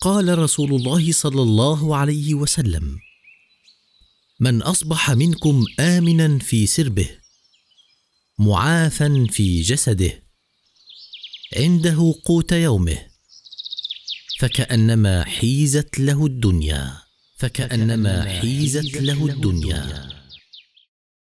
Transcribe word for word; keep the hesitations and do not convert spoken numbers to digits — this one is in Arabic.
قال رسول الله صلى الله عليه وسلم: من أصبح منكم آمنا في سربه معافا في جسده عنده قوت يومه فكأنما حيزت له الدنيا فكأنما حيزت له الدنيا.